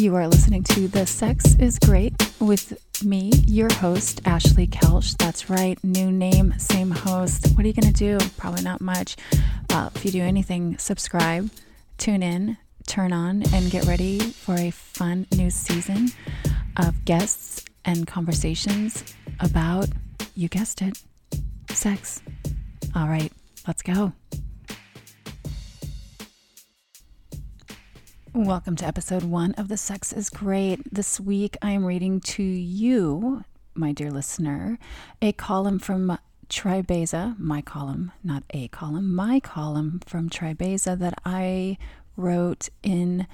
You are listening to The Sex is Great with me, your host, Ashley Kelsch. That's right. New name, same host. What are you going to do? Probably not much. If you do anything, subscribe, tune in, turn on, and get ready for a fun new season of guests and conversations about, you guessed it, sex. All right, let's go. Welcome to episode 1 of The Sex is Great. This week I am reading to you, my dear listener, a column from Tribeza, my column, not a column, my column from Tribeza that I wrote in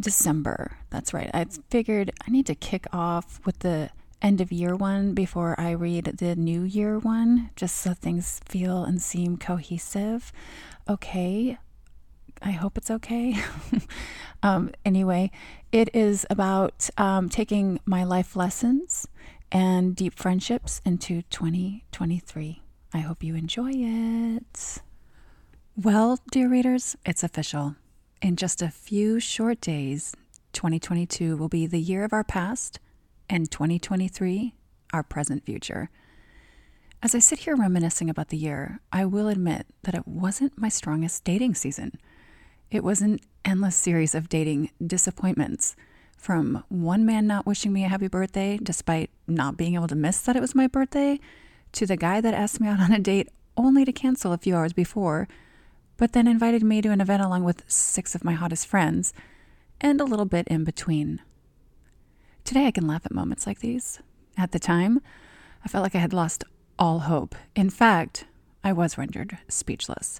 December. That's right. I figured I need to kick off with the end of year one before I read the new year one, just so things feel and seem cohesive. Okay. I hope it's okay. Anyway, it is about taking my life lessons and deep friendships into 2023. I hope you enjoy it. Well, dear readers, it's official. In just a few short days, 2022 will be the year of our past and 2023, our present future. As I sit here reminiscing about the year, I will admit that it wasn't my strongest dating season. It was an endless series of dating disappointments, from one man not wishing me a happy birthday despite not being able to miss that it was my birthday, to the guy that asked me out on a date only to cancel a few hours before, but then invited me to an event along with 6 of my hottest friends, and a little bit in between. Today I can laugh at moments like these. At the time, I felt like I had lost all hope. In fact, I was rendered speechless.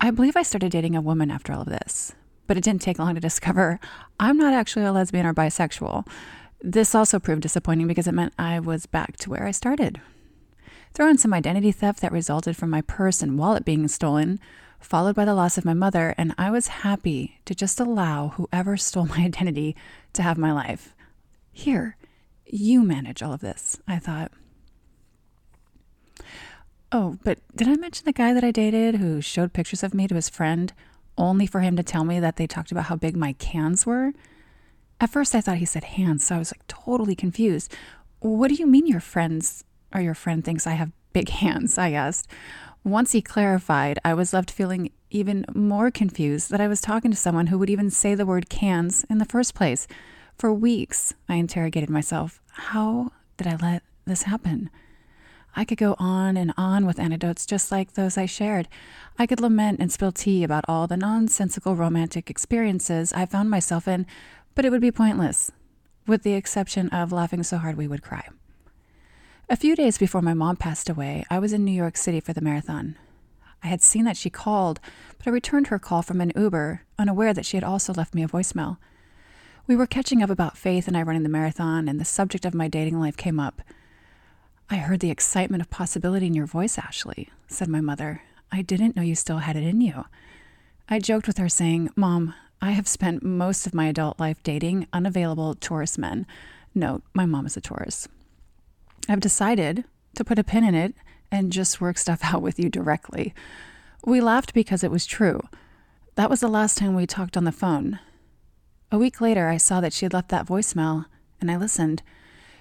I believe I started dating a woman after all of this, but it didn't take long to discover I'm not actually a lesbian or bisexual. This also proved disappointing because it meant I was back to where I started. Throw in some identity theft that resulted from my purse and wallet being stolen, followed by the loss of my mother, and I was happy to just allow whoever stole my identity to have my life. Here, you manage all of this, I thought. Oh, but did I mention the guy that I dated who showed pictures of me to his friend only for him to tell me that they talked about how big my cans were? At first I thought he said hands, so I was like totally confused. What do you mean your friend thinks I have big hands, I asked. Once he clarified, I was left feeling even more confused that I was talking to someone who would even say the word cans in the first place. For weeks, I interrogated myself. How did I let this happen? I could go on and on with anecdotes just like those I shared. I could lament and spill tea about all the nonsensical romantic experiences I found myself in, but it would be pointless, with the exception of laughing so hard we would cry. A few days before my mom passed away, I was in New York City for the marathon. I had seen that she called, but I returned her call from an Uber, unaware that she had also left me a voicemail. We were catching up about Faith and I running the marathon, and the subject of my dating life came up. I heard the excitement of possibility in your voice, Ashley, said my mother. I didn't know you still had it in you. I joked with her saying, Mom, I have spent most of my adult life dating unavailable Taurus men. Note, my mom is a Taurus. I've decided to put a pin in it and just work stuff out with you directly. We laughed because it was true. That was the last time we talked on the phone. A week later, I saw that she had left that voicemail, and I listened.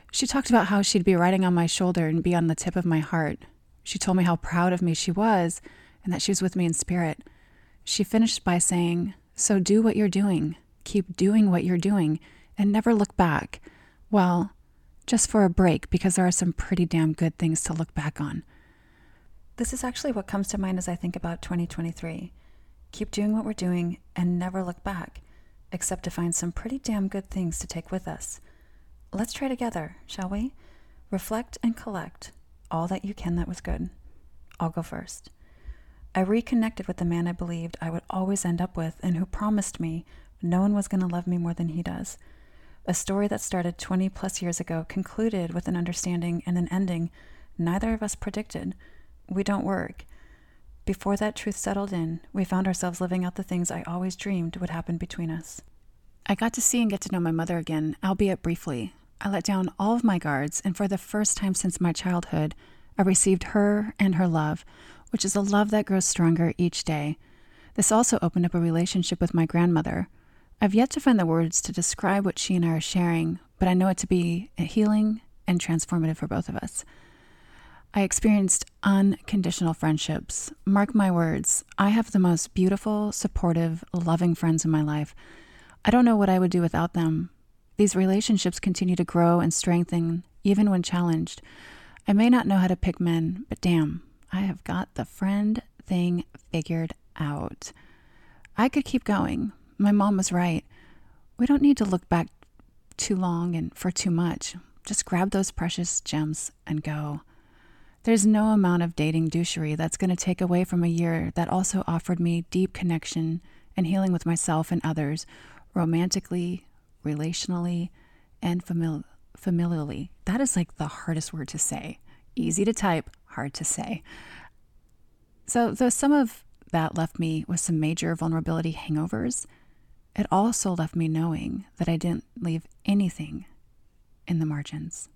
She talked about how she'd be riding on my shoulder and be on the tip of my heart. She told me how proud of me she was and that she was with me in spirit. She finished by saying, so do what you're doing, keep doing what you're doing, and never look back. Well, just for a break, because there are some pretty damn good things to look back on. This is actually what comes to mind as I think about 2023. Keep doing what we're doing and never look back, except to find some pretty damn good things to take with us. Let's try together, shall we? Reflect and collect all that you can that was good. I'll go first. I reconnected with the man I believed I would always end up with and who promised me no one was going to love me more than he does. A story that started 20 plus years ago concluded with an understanding and an ending neither of us predicted. We don't work. Before that truth settled in, we found ourselves living out the things I always dreamed would happen between us. I got to see and get to know my mother again, albeit briefly. I let down all of my guards, and for the first time since my childhood, I received her and her love, which is a love that grows stronger each day. This also opened up a relationship with my grandmother. I've yet to find the words to describe what she and I are sharing, but I know it to be healing and transformative for both of us. I experienced unconditional friendships. Mark my words, I have the most beautiful, supportive, loving friends in my life. I don't know what I would do without them. These relationships continue to grow and strengthen, even when challenged. I may not know how to pick men, but damn, I have got the friend thing figured out. I could keep going. My mom was right. We don't need to look back too long and for too much. Just grab those precious gems and go. There's no amount of dating douchery that's going to take away from a year that also offered me deep connection and healing with myself and others, romantically, relationally, and familially. That is like the hardest word to say. Easy to type, hard to say. So though some of that left me with some major vulnerability hangovers, it also left me knowing that I didn't leave anything in the margins.